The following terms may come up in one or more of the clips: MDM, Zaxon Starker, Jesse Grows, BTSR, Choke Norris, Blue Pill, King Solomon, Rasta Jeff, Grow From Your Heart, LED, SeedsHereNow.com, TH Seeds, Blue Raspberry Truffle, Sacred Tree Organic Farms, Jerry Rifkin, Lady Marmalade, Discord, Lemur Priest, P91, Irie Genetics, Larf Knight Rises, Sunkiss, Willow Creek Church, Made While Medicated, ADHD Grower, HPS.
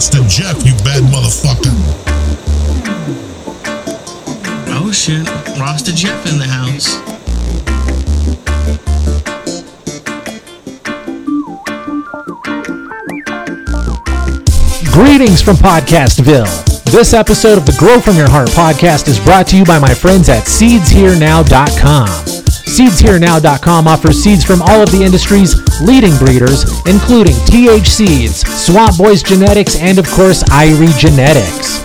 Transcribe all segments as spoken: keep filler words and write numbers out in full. Rasta Jeff, you bad motherfucker. Oh shit, Rasta Jeff in the house. Greetings from Podcastville. This episode of the Grow From Your Heart podcast is brought to you by my friends at Seeds Here Now dot com. Seeds Here Now dot com offers seeds from all of the industry's leading breeders, including T H Seeds, Swamp Boys Genetics, and of course, Irie Genetics.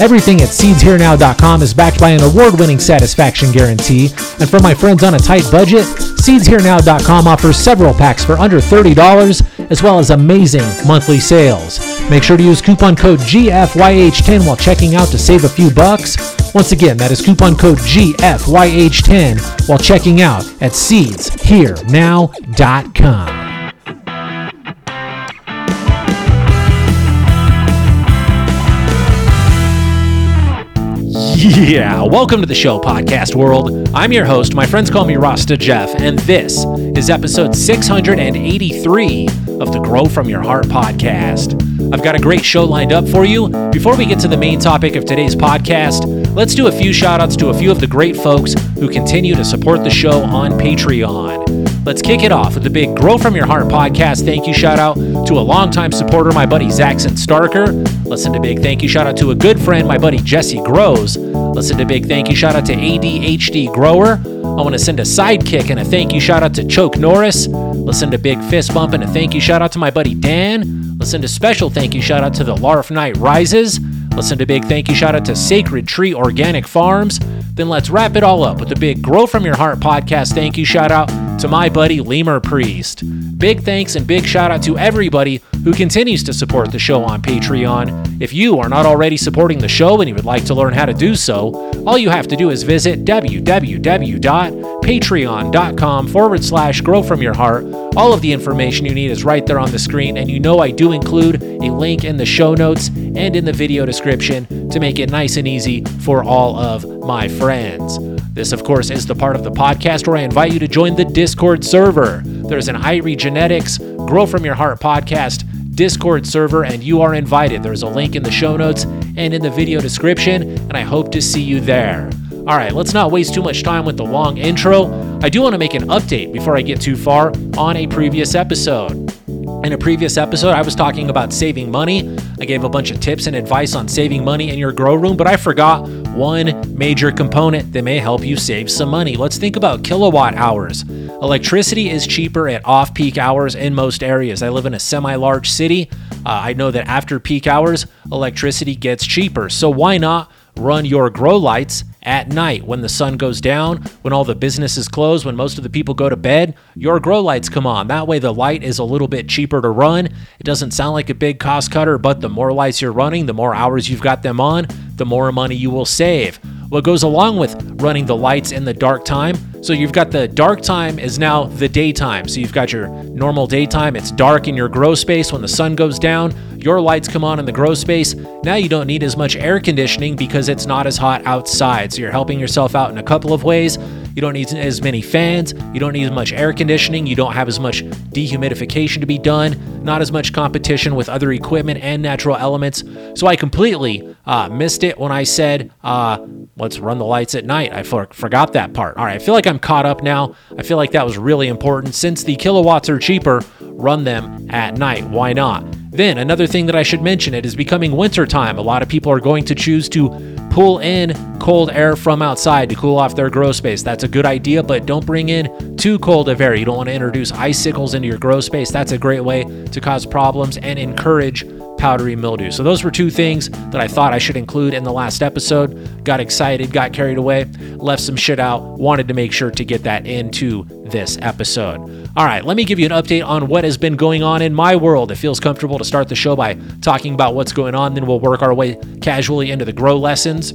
Everything at Seeds Here Now dot com is backed by an award-winning satisfaction guarantee, and for my friends on a tight budget, Seeds Here Now dot com offers several packs for under thirty dollars, as well as amazing monthly sales. Make sure to use coupon code G F Y H ten while checking out to save a few bucks. Once again, that is coupon code G F Y H ten while checking out at Seeds Here Now dot com. Yeah, welcome to the show, podcast world. I'm your host, my friends call me Rasta Jeff, and this is episode six hundred eighty-three of the Grow From Your Heart podcast. I've got a great show lined up for you. Before we get to the main topic of today's podcast, let's do a few shout-outs to a few of the great folks who continue to support the show on Patreon. Let's kick it off with the big Grow From Your Heart podcast thank you shout-out to a longtime supporter, my buddy Zaxon Starker. Listen to big thank you shout-out to a good friend, my buddy Jesse Grows. Listen to big thank you shout-out to A D H D Grower. I want to send a sidekick and a thank you shout-out to Choke Norris. Listen to big fist bump and a thank you shout-out to my buddy Dan. Listen to special thank you shout-out to the Larf Knight Rises. Listen to big thank you shout-out to Sacred Tree Organic Farms. Then let's wrap it all up with the big Grow From Your Heart podcast thank you shout-out to my buddy Lemur Priest. Big thanks and big shout-out to everybody who continues to support the show on Patreon. If you are not already supporting the show and you would like to learn how to do so, all you have to do is visit www.patreon.com forward slash grow from your heart. All of the information you need is right there on the screen, and you know I do include a link in the show notes and in the video description to make it nice and easy for all of my friends. This, of course, is the part of the podcast where I invite you to join the Discord server. There's an Irie Genetics Grow From Your Heart podcast Discord server, and you are invited. There's a link in the show notes and in the video description, and I hope to see you there. All right, let's not waste too much time with the long intro. I do want to make an update before I get too far on a previous episode. In a previous episode, I was talking about saving money. I gave a bunch of tips and advice on saving money in your grow room, but I forgot one major component that may help you save some money. Let's think about kilowatt hours. Electricity is cheaper at off-peak hours in most areas. I live in a semi-large city. Uh, I know that after peak hours, electricity gets cheaper. So why not run your grow lights at night when the sun goes down, when all the businesses close, when most of the people go to bed? Your grow lights come on. That way the light is a little bit cheaper to run. It doesn't sound like a big cost cutter, but the more lights you're running, the more hours you've got them on, the more money you will save. What goes along with running the lights in the dark time? So you've got the dark time is now the daytime. So you've got your normal daytime. It's dark in your grow space. When the sun goes down, your lights come on in the grow space. Now you don't need as much air conditioning because it's not as hot outside. So you're helping yourself out in a couple of ways. You don't need as many fans. You don't need as much air conditioning. You don't have as much dehumidification to be done. Not as much competition with other equipment and natural elements. So I completely uh, missed it when I said, uh, let's run the lights at night. I for- forgot that part. All right, I feel like I'm caught up now. I feel like that was really important. Since the kilowatts are cheaper, run them at night. Why not? Then another thing that I should mention, it is becoming winter time. A lot of people are going to choose to pull in cold air from outside to cool off their grow space. That's a good idea, but don't bring in too cold of air. You don't want to introduce icicles into your grow space. That's a great way to cause problems and encourage powdery mildew. So those were two things that I thought I should include in the last episode. Got excited, got carried away, left some shit out, wanted to make sure to get that into this episode. All right, let me give you an update on what has been going on in my world. It feels comfortable to start the show by talking about what's going on, then we'll work our way casually into the grow lessons.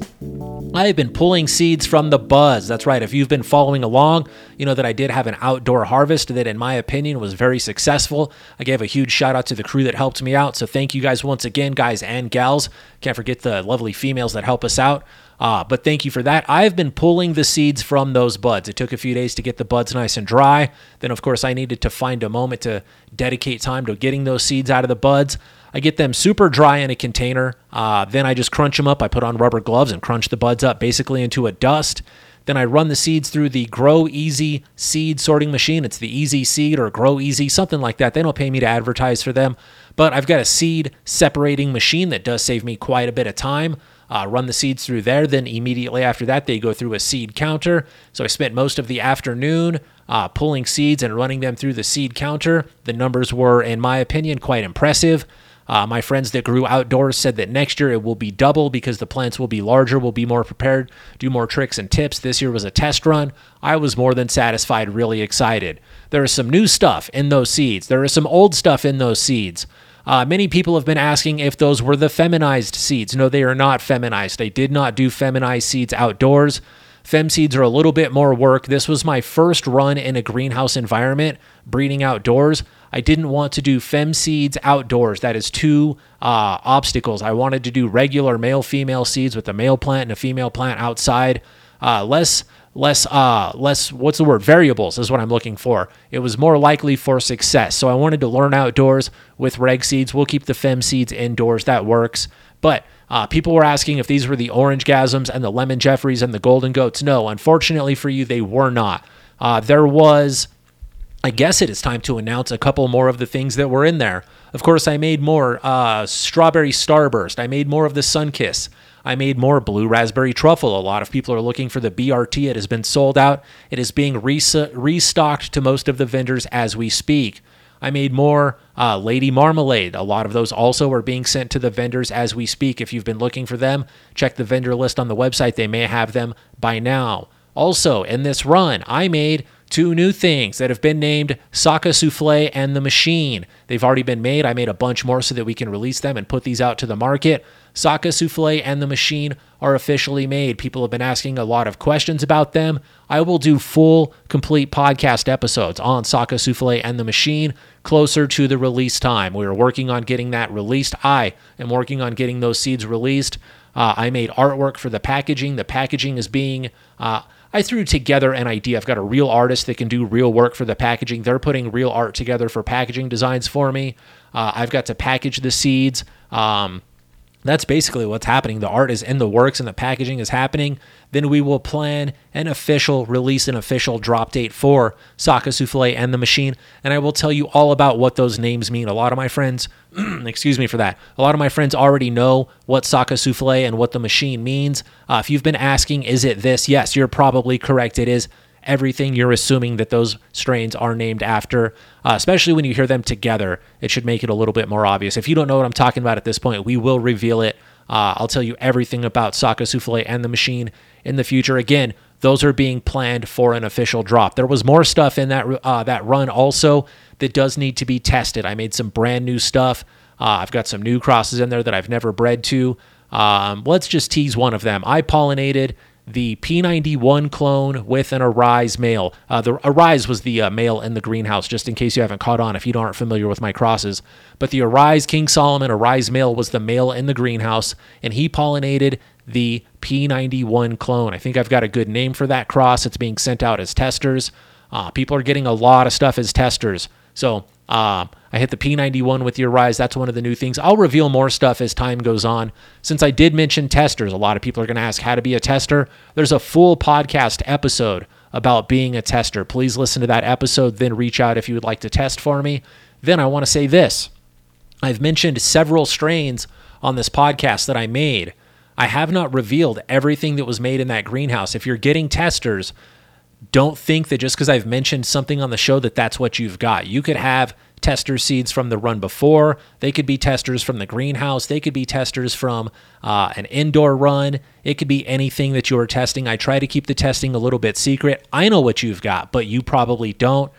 I have been pulling seeds from the buzz. That's right. If you've been following along, you know that I did have an outdoor harvest that, in my opinion, was very successful. I gave a huge shout out to the crew that helped me out. So thank you guys once again, guys and gals. Can't forget the lovely females that help us out. Uh, but thank you for that. I've been pulling the seeds from those buds. It took a few days to get the buds nice and dry. Then, of course, I needed to find a moment to dedicate time to getting those seeds out of the buds. I get them super dry in a container. Uh, then I just crunch them up. I put on rubber gloves and crunch the buds up basically into a dust. Then I run the seeds through the Grow Easy seed sorting machine. It's the Easy Seed or Grow Easy, something like that. They don't pay me to advertise for them, but I've got a seed separating machine that does save me quite a bit of time. Uh, run the seeds through there. Then immediately after that, they go through a seed counter. So I spent most of the afternoon uh, pulling seeds and running them through the seed counter. The numbers were, in my opinion, quite impressive. Uh, my friends that grew outdoors said that next year it will be double because the plants will be larger, will be more prepared, do more tricks and tips. This year was a test run. I was more than satisfied, really excited. There is some new stuff in those seeds. There is some old stuff in those seeds. Uh, many people have been asking if those were the feminized seeds. No, they are not feminized. They did not do feminized seeds outdoors. Fem seeds are a little bit more work. This was my first run in a greenhouse environment, breeding outdoors. I didn't want to do fem seeds outdoors. That is two uh, obstacles. I wanted to do regular male-female seeds with a male plant and a female plant outside. Uh, less, less, uh, less, what's the word? Variables is what I'm looking for. It was more likely for success. So I wanted to learn outdoors with reg seeds. We'll keep the fem seeds indoors. That works. But uh, people were asking if these were the Orangegasms and the Lemon Jeffreys and the Golden Goats. No, unfortunately for you, they were not. Uh, there was, I guess it is time to announce a couple more of the things that were in there. Of course, I made more uh, Strawberry Starburst. I made more of the Sunkiss. I made more Blue Raspberry Truffle. A lot of people are looking for the B R T. It has been sold out. It is being res- restocked to most of the vendors as we speak. I made more uh, Lady Marmalade. A lot of those also are being sent to the vendors as we speak. If you've been looking for them, check the vendor list on the website. They may have them by now. Also, in this run, I made two new things that have been named Saka Soufflé and the Machine. They've already been made. I made a bunch more so that we can release them and put these out to the market. Saka Soufflé and the Machine are officially made. People have been asking a lot of questions about them. I will do full, complete podcast episodes on Saka Soufflé and the Machine closer to the release time. We are working on getting that released. I am working on getting those seeds released. Uh, I made artwork for the packaging. The packaging is being... Uh, I threw together an idea. I've got a real artist that can do real work for the packaging. They're putting real art together for packaging designs for me. Uh, I've got to package the seeds. Um, that's basically what's happening. The art is in the works and the packaging is happening. Then we will plan an official release, an official drop date for Saka Soufflé and the Machine. And I will tell you all about what those names mean. A lot of my friends, excuse me for that. A lot of my friends already know what Saka Soufflé and what the Machine means. Uh, if you've been asking, is it this? Yes, you're probably correct. It is everything you're assuming that those strains are named after, uh, especially when you hear them together. It should make it a little bit more obvious. If you don't know what I'm talking about at this point, we will reveal it. Uh, I'll tell you everything about Saka Soufflé and the Machine in the future. Again, those are being planned for an official drop. There was more stuff in that uh, that run also that does need to be tested. I made some brand new stuff. Uh, I've got some new crosses in there that I've never bred to. Um, let's just tease one of them. I pollinated the P ninety-one clone with an Arise male. Uh, the Arise was the uh, male in the greenhouse, just in case you haven't caught on if you aren't familiar with my crosses. But the Arise King Solomon Arise male was the male in the greenhouse, and he pollinated the P ninety-one clone. I think I've got a good name for that cross. It's being sent out as testers. Uh, people are getting a lot of stuff as testers. So uh, I hit the P ninety-one with the Arise. That's one of the new things. I'll reveal more stuff as time goes on. Since I did mention testers, a lot of people are going to ask how to be a tester. There's a full podcast episode about being a tester. Please listen to that episode, then reach out if you would like to test for me. Then I want to say this. I've mentioned several strains on this podcast that I made. I have not revealed everything that was made in that greenhouse. If you're getting testers, don't think that just because I've mentioned something on the show that that's what you've got. You could have tester seeds from the run before. They could be testers from the greenhouse. They could be testers from uh, an indoor run. It could be anything that you're testing. I try to keep the testing a little bit secret. I know what you've got, but you probably don't.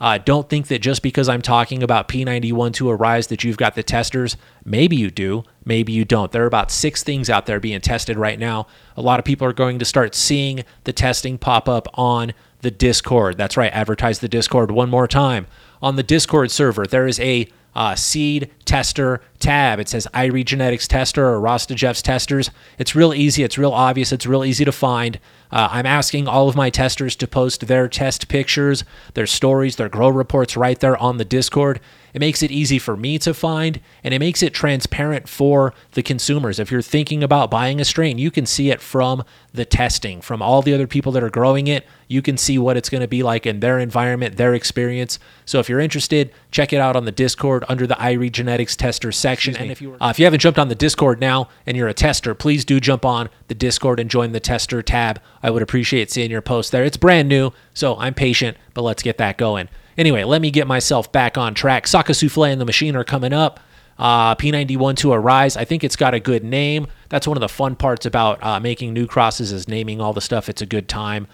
Uh, don't think that just because I'm talking about P ninety-one to Arise that you've got the testers. Maybe you do, maybe you don't. There are about six things out there being tested right now. A lot of people are going to start seeing the testing pop up on the Discord. That's right, advertise the Discord one more time. On the Discord server, there is a uh, seed tester tab. It says Irie Genetics Tester or Rasta Jeff's Testers. It's real easy. It's real obvious. It's real easy to find. Uh, I'm asking all of my testers to post their test pictures, their stories, their grow reports right there on the Discord. It makes it easy for me to find, and it makes it transparent for the consumers. If you're thinking about buying a strain, you can see it from the testing, from all the other people that are growing it. You can see what it's going to be like in their environment, their experience. So if you're interested, check it out on the Discord under the Irie Genetics Tester section. And if you, were- uh, if you haven't jumped on the Discord now and you're a tester, please do jump on the Discord and join the Tester tab. I would appreciate seeing your post there. It's brand new, so I'm patient, but let's get that going. Anyway, let me get myself back on track. Saka Soufflé and the Machine are coming up. Uh, P ninety-one to Arise. I think it's got a good name. That's one of the fun parts about uh, making new crosses is naming all the stuff. It's a good time.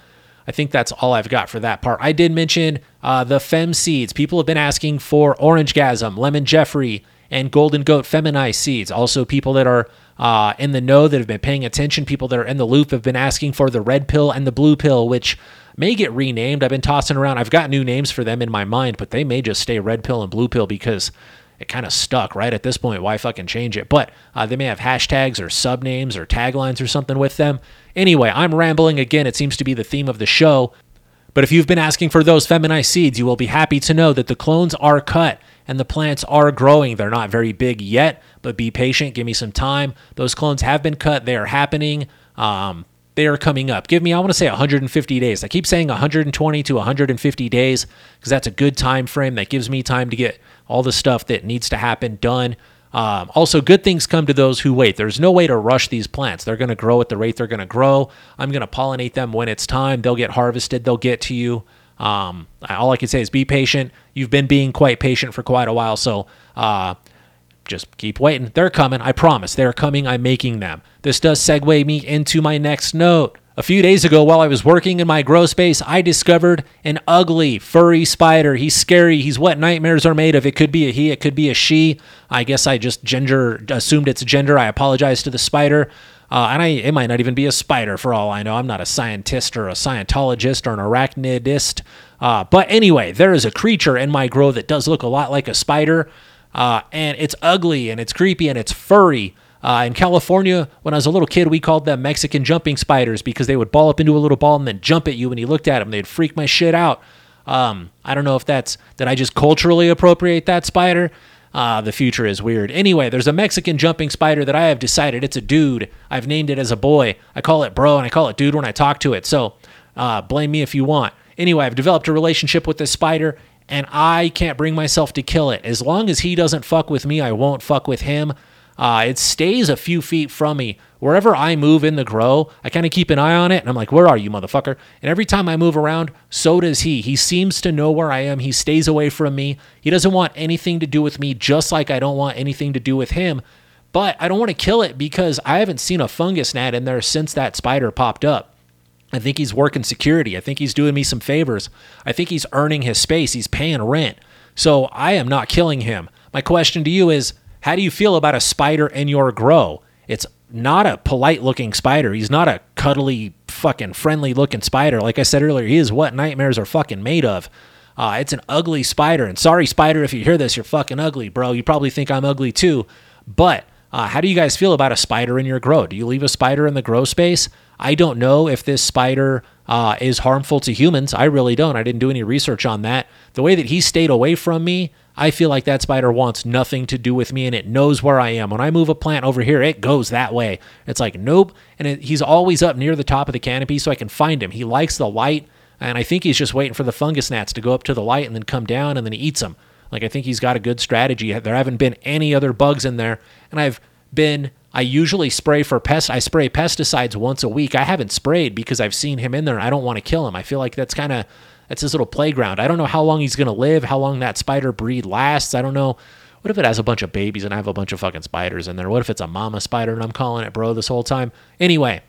I think that's all I've got for that part. I did mention uh, the Fem seeds. People have been asking for Orangegasm, Lemon Jeffrey, and Golden Goat Feminized seeds. Also, people that are uh, in the know that have been paying attention, people that are in the loop have been asking for the Red Pill and the Blue Pill, which may get renamed. I've been tossing around. I've got new names for them in my mind, but they may just stay Red Pill and Blue Pill because it kind of stuck right at this point. Why fucking change it? But uh, they may have hashtags or subnames or taglines or something with them. Anyway, I'm rambling again. It seems to be the theme of the show. But if you've been asking for those feminized seeds, you will be happy to know that the clones are cut and the plants are growing. They're not very big yet, but be patient. Give me some time. Those clones have been cut. They are happening. Um, they are coming up. Give me, I want to say one hundred fifty days. I keep saying one hundred twenty to one hundred fifty days because that's a good time frame. That gives me time to get all the stuff that needs to happen done. Um, also, good things come to those who wait. There's no way to rush these plants. They're going to grow at the rate they're going to grow. I'm going to pollinate them when it's time. They'll get harvested. They'll get to you. Um, all I can say is be patient. You've been being quite patient for quite a while, so uh, just keep waiting. They're coming. I promise. They're coming. I'm making them. This does segue me into my next note. A few days ago, while I was working in my grow space, I discovered an ugly, furry spider. He's scary. He's what nightmares are made of. It could be a he. It could be a she. I guess I just gender assumed its gender. I apologize to the spider. Uh, and I, it might not even be a spider for all I know. I'm not a scientist or a Scientologist or an arachnidist. Uh, but anyway, there is a creature in my grow that does look a lot like a spider. Uh, and it's ugly and it's creepy and it's furry. Uh, in California, when I was a little kid, we called them Mexican jumping spiders because they would ball up into a little ball and then jump at you when you looked at them. They'd freak my shit out. Um, I don't know if that's, did I just culturally appropriate that spider? Uh, the future is weird. Anyway, there's a Mexican jumping spider that I have decided it's a dude. I've named it as a boy. I call it bro and I call it dude when I talk to it. So uh, blame me if you want. Anyway, I've developed a relationship with this spider and I can't bring myself to kill it. As long as he doesn't fuck with me, I won't fuck with him. Uh, it stays a few feet from me. Wherever I move in the grow, I kind of keep an eye on it, and I'm like, where are you, motherfucker? And every time I move around, so does he. He seems to know where I am. He stays away from me. He doesn't want anything to do with me, just like I don't want anything to do with him. But I don't want to kill it because I haven't seen a fungus gnat in there since that spider popped up. I think he's working security. I think he's doing me some favors. I think he's earning his space. He's paying rent. So I am not killing him. My question to you is, how do you feel about a spider in your grow? It's not a polite-looking spider. He's not a cuddly, fucking friendly-looking spider. Like I said earlier, he is what nightmares are fucking made of. Uh, it's an ugly spider. And sorry, spider, if you hear this, you're fucking ugly, bro. You probably think I'm ugly, too. But uh, how do you guys feel about a spider in your grow? Do you leave a spider in the grow space? I don't know if this spider uh, is harmful to humans. I really don't. I didn't do any research on that. The way that he stayed away from me, I feel like that spider wants nothing to do with me, and it knows where I am. When I move a plant over here, it goes that way. It's like, nope. And it, he's always up near the top of the canopy so I can find him. He likes the light, and I think he's just waiting for the fungus gnats to go up to the light and then come down, and then he eats them. Like, I think he's got a good strategy. There haven't been any other bugs in there, and I've been... I usually spray for pest. I spray pesticides once a week. I haven't sprayed because I've seen him in there, and I don't want to kill him. I feel like that's kind of... That's his little playground. I don't know how long he's going to live, how long that spider breed lasts. I don't know. What if it has a bunch of babies and I have a bunch of fucking spiders in there? What if it's a mama spider and I'm calling it bro this whole time? Anyway,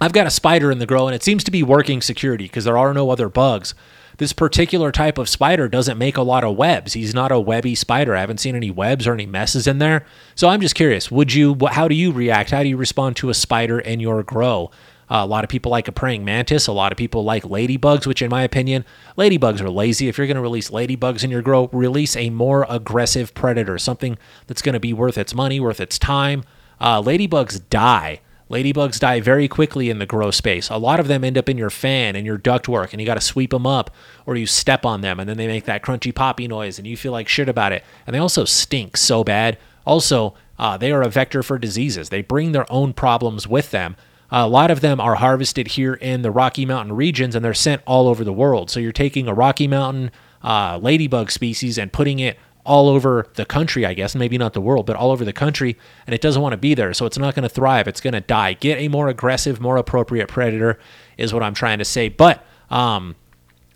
I've got a spider in the grow and it seems to be working security because there are no other bugs. This particular type of spider doesn't make a lot of webs. He's not a webby spider. I haven't seen any webs or any messes in there. So I'm just curious, would you? How do you react? How do you respond to a spider in your grow? Uh, a lot of people like a praying mantis. A lot of people like ladybugs, which in my opinion, ladybugs are lazy. If you're going to release ladybugs in your grow, release a more aggressive predator, something that's going to be worth its money, worth its time. Uh, ladybugs die. Ladybugs die very quickly in the grow space. A lot of them end up in your fan and your ductwork, and you got to sweep them up, or you step on them, and then they make that crunchy poppy noise, and you feel like shit about it. And they also stink so bad. Also, uh, they are a vector for diseases. They bring their own problems with them. A lot of them are harvested here in the Rocky Mountain regions, and they're sent all over the world. So you're taking a Rocky Mountain uh, ladybug species and putting it all over the country, I guess, maybe not the world, but all over the country, and it doesn't want to be there, so it's not going to thrive. It's going to die. Get a more aggressive, more appropriate predator is what I'm trying to say. But um,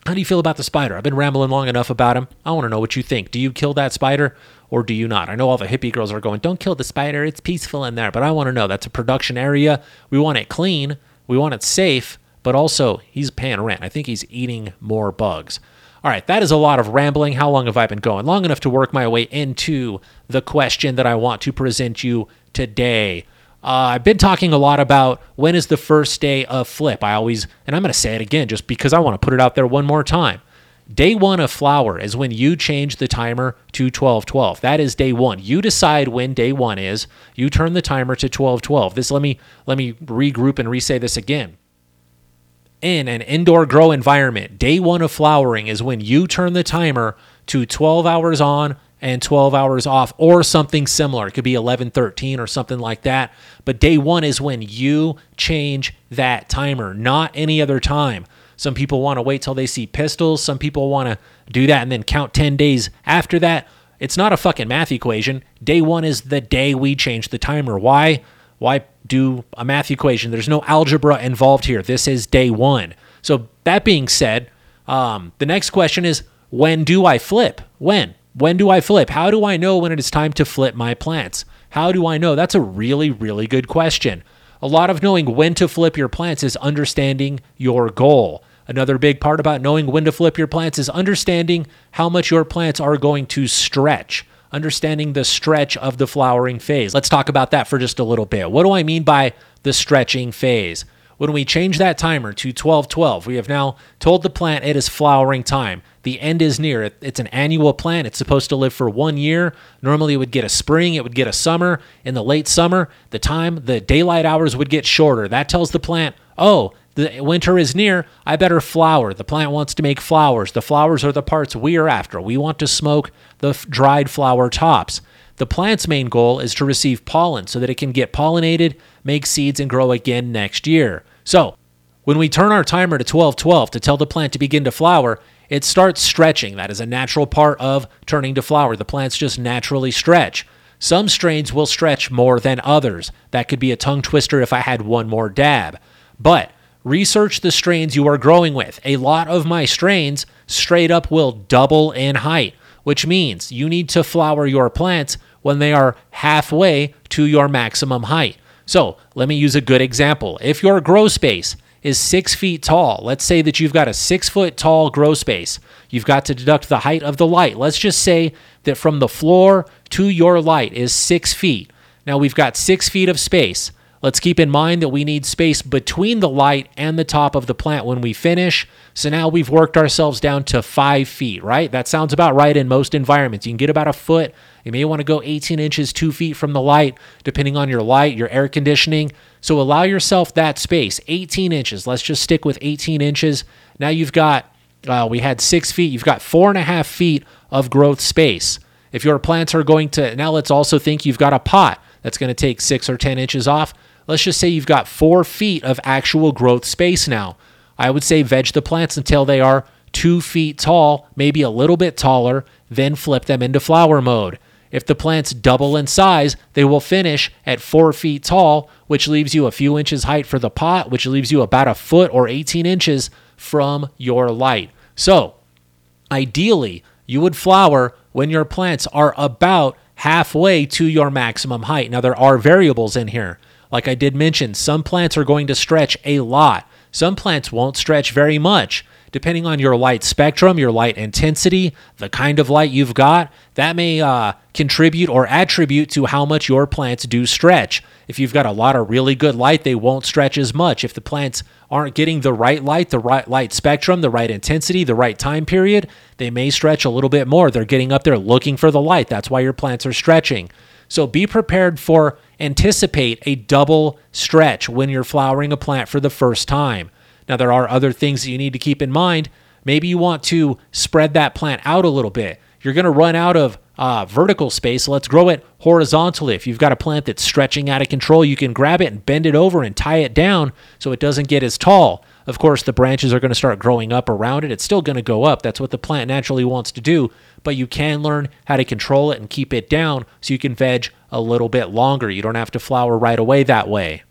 how do you feel about the spider? I've been rambling long enough about him. I want to know what you think. Do you kill that spider or do you not? I know all the hippie girls are going, don't kill the spider. It's peaceful in there, but I want to know. That's a production area. We want it clean. We want it safe, but also he's paying rent. I think he's eating more bugs. All right, that is a lot of rambling. How long have I been going? Long enough to work my way into the question that I want to present you today. Uh, I've been talking a lot about when is the first day of flip. I always, and I'm going to say it again just because I want to put it out there one more time. Day one of flower is when you change the timer to twelve twelve. That is day one. You decide when day one is. You turn the timer to twelve twelve. This, let me, let me regroup and re-say this again. In an indoor grow environment, day one of flowering is when you turn the timer to twelve hours on and twelve hours off or something similar. It could be eleven, thirteen or something like that. But day one is when you change that timer, not any other time. Some people want to wait till they see pistols. Some people want to do that and then count ten days after that. It's not a fucking math equation. Day one is the day we change the timer. Why? Why do a math equation? There's no algebra involved here. This is day one. So that being said, um, the next question is, when do I flip? When? When do I flip? How do I know when it is time to flip my plants? How do I know? That's a really, really good question. A lot of knowing when to flip your plants is understanding your goal. Another big part about knowing when to flip your plants is understanding how much your plants are going to stretch. Understanding the stretch of the flowering phase. Let's talk about that for just a little bit. What do I mean by the stretching phase? When we change that timer to twelve twelve, we have now told the plant it is flowering time. The end is near. It's an annual plant. It's supposed to live for one year. Normally, it would get a spring. It would get a summer. In the late summer, the time, the daylight hours would get shorter. That tells the plant, oh, the winter is near. I better flower. The plant wants to make flowers. The flowers are the parts we are after. We want to smoke the f- dried flower tops. The plant's main goal is to receive pollen so that it can get pollinated, make seeds, and grow again next year. So when we turn our timer to twelve twelve to tell the plant to begin to flower, it starts stretching. That is a natural part of turning to flower. The plants just naturally stretch. Some strains will stretch more than others. That could be a tongue twister if I had one more dab. But research the strains you are growing with. A lot of my strains straight up will double in height, which means you need to flower your plants when they are halfway to your maximum height. So let me use a good example. If your grow space is six feet tall, let's say that you've got a six foot tall grow space. You've got to deduct the height of the light. Let's just say that from the floor to your light is six feet. Now we've got six feet of space. Let's keep in mind that we need space between the light and the top of the plant when we finish. So now we've worked ourselves down to five feet, right? That sounds about right in most environments. You can get about a foot. You may want to go eighteen inches, two feet from the light, depending on your light, your air conditioning. So allow yourself that space, eighteen inches. Let's just stick with eighteen inches. Now you've got, uh, we had six feet. You've got four and a half feet of growth space. If your plants are going to, now let's also think you've got a pot that's going to take six or ten inches off. Let's just say you've got four feet of actual growth space now. I would say veg the plants until they are two feet tall, maybe a little bit taller, then flip them into flower mode. If the plants double in size, they will finish at four feet tall, which leaves you a few inches height for the pot, which leaves you about a foot or eighteen inches from your light. So ideally, you would flower when your plants are about halfway to your maximum height. Now, there are variables in here. Like I did mention, some plants are going to stretch a lot. Some plants won't stretch very much. Depending on your light spectrum, your light intensity, the kind of light you've got, that may uh, contribute or attribute to how much your plants do stretch. If you've got a lot of really good light, they won't stretch as much. If the plants aren't getting the right light, the right light spectrum, the right intensity, the right time period, they may stretch a little bit more. They're getting up there looking for the light. That's why your plants are stretching. So be prepared for, anticipate a double stretch when you're flowering a plant for the first time. Now, there are other things that you need to keep in mind. Maybe you want to spread that plant out a little bit. You're going to run out of uh, vertical space. So let's grow it horizontally. If you've got a plant that's stretching out of control, you can grab it and bend it over and tie it down so it doesn't get as tall. Of course, the branches are going to start growing up around it. It's still going to go up. That's what the plant naturally wants to do. But you can learn how to control it and keep it down so you can veg a little bit longer. You don't have to flower right away that way.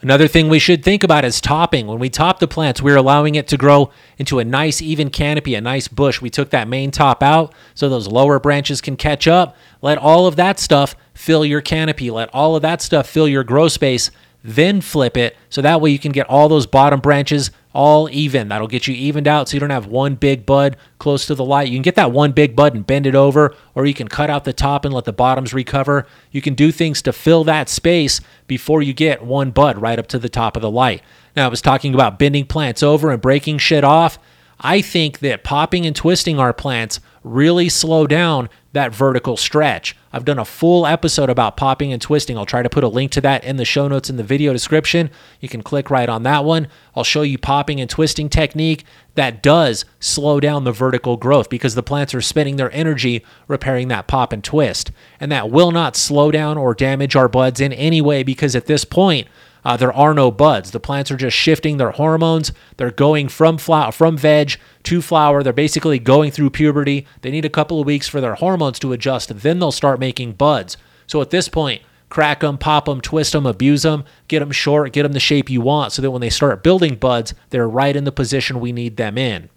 Another thing we should think about is topping. When we top the plants, we're allowing it to grow into a nice even canopy, a nice bush. We took that main top out so those lower branches can catch up. Let all of that stuff fill your canopy. Let all of that stuff fill your grow space. Then flip it so that way you can get all those bottom branches all even. That'll get you evened out so you don't have one big bud close to the light. You can get that one big bud and bend it over, or you can cut out the top and let the bottoms recover. You can do things to fill that space before you get one bud right up to the top of the light. Now, I was talking about bending plants over and breaking shit off. I think that popping and twisting our plants really slow down that vertical stretch. I've done a full episode about popping and twisting. I'll try to put a link to that in the show notes in the video description. You can click right on that one. I'll show you popping and twisting technique that does slow down the vertical growth because the plants are spending their energy repairing that pop and twist. And that will not slow down or damage our buds in any way because at this point, Uh, there are no buds. The plants are just shifting their hormones. They're going from flower, from veg to flower. They're basically going through puberty. They need a couple of weeks for their hormones to adjust. Then they'll start making buds. So at this point, crack them, pop them, twist them, abuse them, get them short, get them the shape you want so that when they start building buds, they're right in the position we need them in.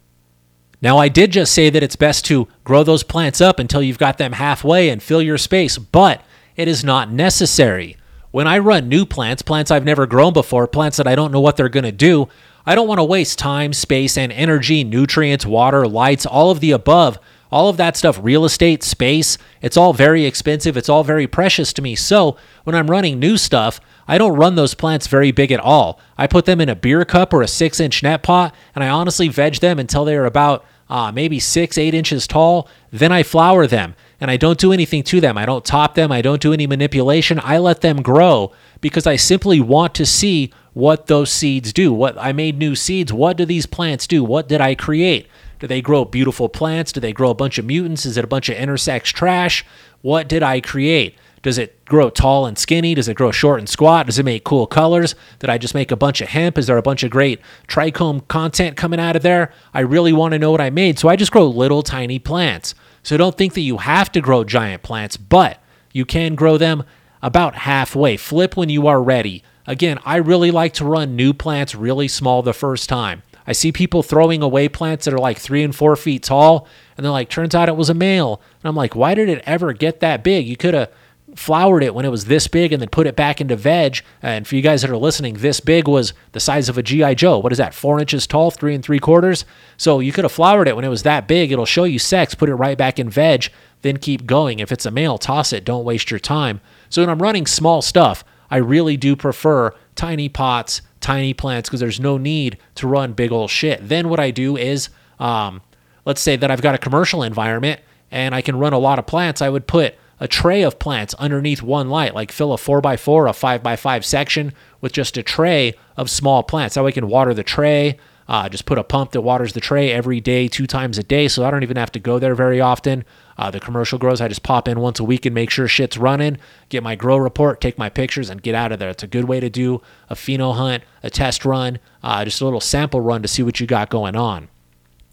Now, I did just say that it's best to grow those plants up until you've got them halfway and fill your space, but it is not necessary. When I run new plants, plants I've never grown before, plants that I don't know what they're going to do, I don't want to waste time, space, and energy, nutrients, water, lights, all of the above, all of that stuff, real estate, space. It's all very expensive. It's all very precious to me. So when I'm running new stuff, I don't run those plants very big at all. I put them in a beer cup or a six-inch net pot, and I honestly veg them until they're about uh, maybe six, eight inches tall. Then I flower them. And I don't do anything to them. I don't top them. I don't do any manipulation. I let them grow because I simply want to see what those seeds do. What I made new seeds. What do these plants do? What did I create? Do they grow beautiful plants? Do they grow a bunch of mutants? Is it a bunch of intersex trash? What did I create? Does it grow tall and skinny? Does it grow short and squat? Does it make cool colors? Did I just make a bunch of hemp? Is there a bunch of great trichome content coming out of there? I really want to know what I made. So I just grow little tiny plants. So don't think that you have to grow giant plants, but you can grow them about halfway. Flip when you are ready. Again, I really like to run new plants really small the first time. I see people throwing away plants that are like three and four feet tall, and they're like, turns out it was a male. And I'm like, why did it ever get that big? You could have flowered it when it was this big and then put it back into veg. And for you guys that are listening, this big was the size of a G I Joe. What is that? Four inches tall, three and three quarters. So you could have flowered it when it was that big. It'll show you sex, put it right back in veg, then keep going. If it's a male, toss it. Don't waste your time. So when I'm running small stuff, I really do prefer tiny pots, tiny plants, because there's no need to run big old shit. Then what I do is, um, let's say that I've got a commercial environment and I can run a lot of plants. I would put a tray of plants underneath one light, like fill a four by four, a five by five section with just a tray of small plants. That way I can water the tray, uh, just put a pump that waters the tray every day, two times a day, so I don't even have to go there very often. Uh, the commercial grows, I just pop in once a week and make sure shit's running, get my grow report, take my pictures, and get out of there. It's a good way to do a pheno hunt, a test run, uh, just a little sample run to see what you got going on.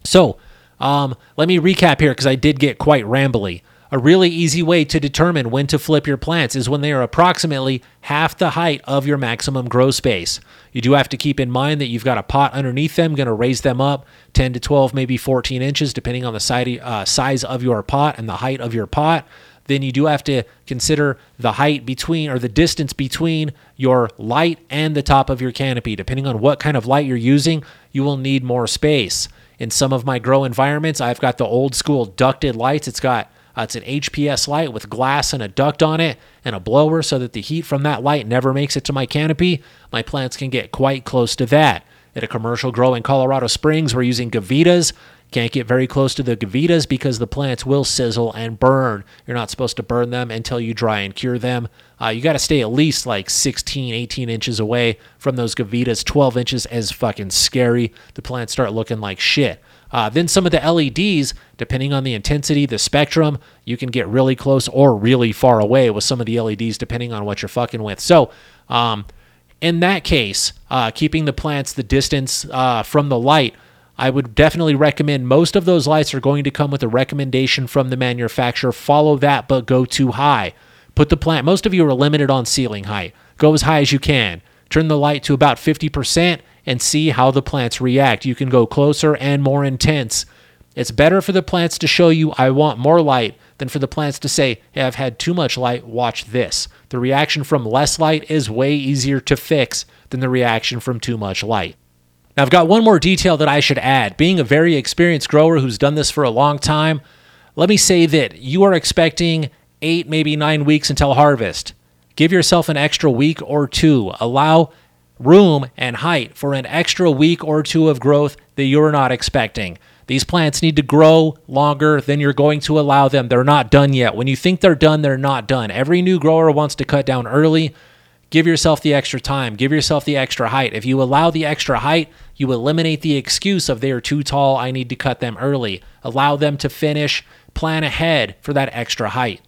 So um, let me recap here because I did get quite rambly. A really easy way to determine when to flip your plants is when they are approximately half the height of your maximum grow space. You do have to keep in mind that you've got a pot underneath them, going to raise them up ten to twelve, maybe fourteen inches, depending on the size, uh, size of your pot and the height of your pot. Then you do have to consider the height between or the distance between your light and the top of your canopy. Depending on what kind of light you're using, you will need more space. In some of my grow environments, I've got the old school ducted lights. It's got Uh, it's an H P S light with glass and a duct on it and a blower so that the heat from that light never makes it to my canopy. My plants can get quite close to that. At a commercial grow in Colorado Springs, we're using Gavitas. Can't get very close to the Gavitas because the plants will sizzle and burn. You're not supposed to burn them until you dry and cure them. Uh, you got to stay at least like sixteen, eighteen inches away from those Gavitas. twelve inches is fucking scary. The plants start looking like shit. Uh, then some of the L E Ds, depending on the intensity, the spectrum, you can get really close or really far away with some of the L E Ds depending on what you're fucking with. So um, in that case, uh, keeping the plants the distance uh, from the light, I would definitely recommend most of those lights are going to come with a recommendation from the manufacturer. Follow that, but go too high. Put the plant, most of you are limited on ceiling height. Go as high as you can. Turn the light to about fifty percent and see how the plants react. You can go closer and more intense. It's better for the plants to show you, I want more light, than for the plants to say, hey, I've had too much light, watch this. The reaction from less light is way easier to fix than the reaction from too much light. Now, I've got one more detail that I should add. Being a very experienced grower who's done this for a long time, let me say that you are expecting eight, maybe nine weeks until harvest. Give yourself an extra week or two. Allow room and height for an extra week or two of growth that you're not expecting. These plants need to grow longer than you're going to allow them. They're not done yet. When you think they're done, they're not done. Every new grower wants to cut down early. Give yourself the extra time. Give yourself the extra height. If you allow the extra height, you eliminate the excuse of they are too tall, I need to cut them early. Allow them to finish. Plan ahead for that extra height.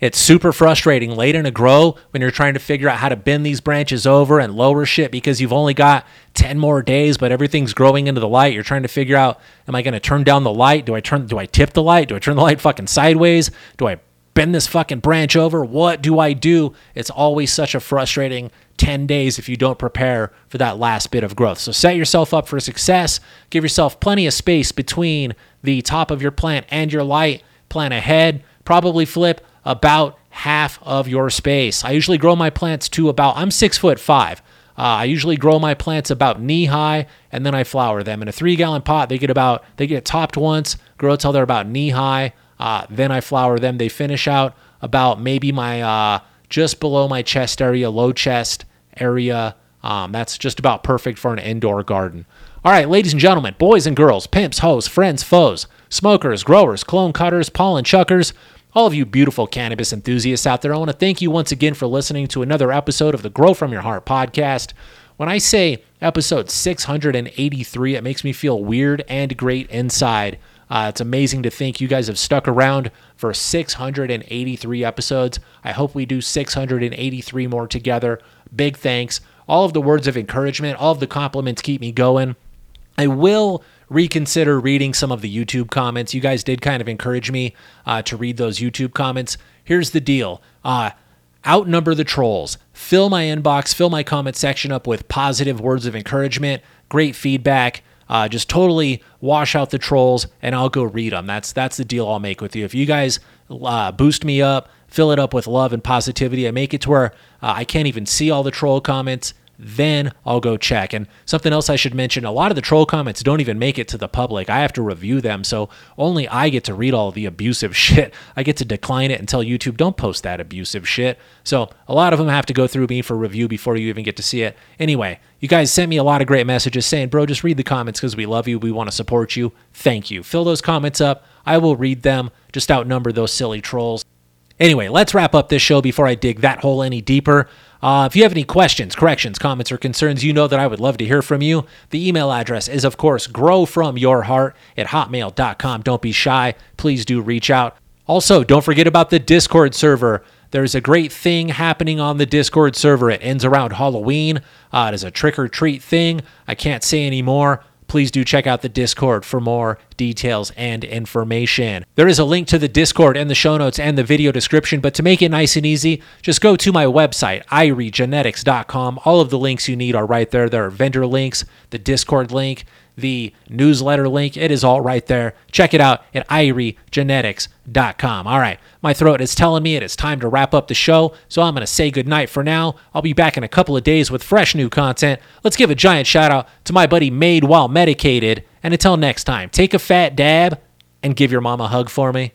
It's super frustrating late in a grow when you're trying to figure out how to bend these branches over and lower shit because you've only got ten more days, but everything's growing into the light. You're trying to figure out, am I going to turn down the light? Do I turn? Do I tip the light? Do I turn the light fucking sideways? Do I bend this fucking branch over? What do I do? It's always such a frustrating ten days if you don't prepare for that last bit of growth. So set yourself up for success. Give yourself plenty of space between the top of your plant and your light. Plan ahead. Probably flip about half of your space. I usually grow my plants to about, I'm six foot five. Uh, I usually grow my plants about knee high, and then I flower them. In a three gallon pot, they get about, they get topped once, grow till they're about knee high. Uh, then I flower them. They finish out about maybe my, uh, just below my chest area, low chest area. Um, that's just about perfect for an indoor garden. All right, ladies and gentlemen, boys and girls, pimps, hoes, friends, foes, smokers, growers, clone cutters, pollen chuckers, all of you beautiful cannabis enthusiasts out there, I want to thank you once again for listening to another episode of the Grow From Your Heart podcast. When I say episode six hundred eighty-three, it makes me feel weird and great inside. Uh, it's amazing to think you guys have stuck around for six hundred eighty-three episodes. I hope we do six hundred eighty-three more together. Big thanks. All of the words of encouragement, all of the compliments keep me going. I will reconsider reading some of the YouTube comments. You guys did kind of encourage me uh, to read those YouTube comments. Here's the deal. Uh, outnumber the trolls. Fill my inbox, fill my comment section up with positive words of encouragement, great feedback. Uh, just totally wash out the trolls, and I'll go read them. That's, that's the deal I'll make with you. If you guys uh, boost me up, fill it up with love and positivity, I make it to where uh, I can't even see all the troll comments, then I'll go check. And something else I should mention, a lot of the troll comments don't even make it to the public. I have to review them, so only I get to read all the abusive shit. I get to decline it and tell YouTube, don't post that abusive shit. So a lot of them have to go through me for review before you even get to see it. Anyway, you guys sent me a lot of great messages saying, bro, just read the comments because we love you. We want to support you. Thank you. Fill those comments up. I will read them. Just outnumber those silly trolls. Anyway, let's wrap up this show before I dig that hole any deeper. Uh, if you have any questions, corrections, comments, or concerns, you know that I would love to hear from you. The email address is, of course, growfromyourheart at hotmail dot com. Don't be shy. Please do reach out. Also, don't forget about the Discord server. There's a great thing happening on the Discord server. It ends around Halloween. Uh, it is a trick-or-treat thing. I can't say any more. Please do check out the Discord for more details and information. There is a link to the Discord in the show notes and the video description, but to make it nice and easy, just go to my website, irie genetics dot com. All of the links you need are right there. There are vendor links, the Discord link, the newsletter link. It is all right there. Check it out at irie genetics dot com. All right, my throat is telling me it is time to wrap up the show, so I'm going to say goodnight for now. I'll be back in a couple of days with fresh new content. Let's give a giant shout out to my buddy Made While Medicated, and until next time, take a fat dab and give your mom a hug for me.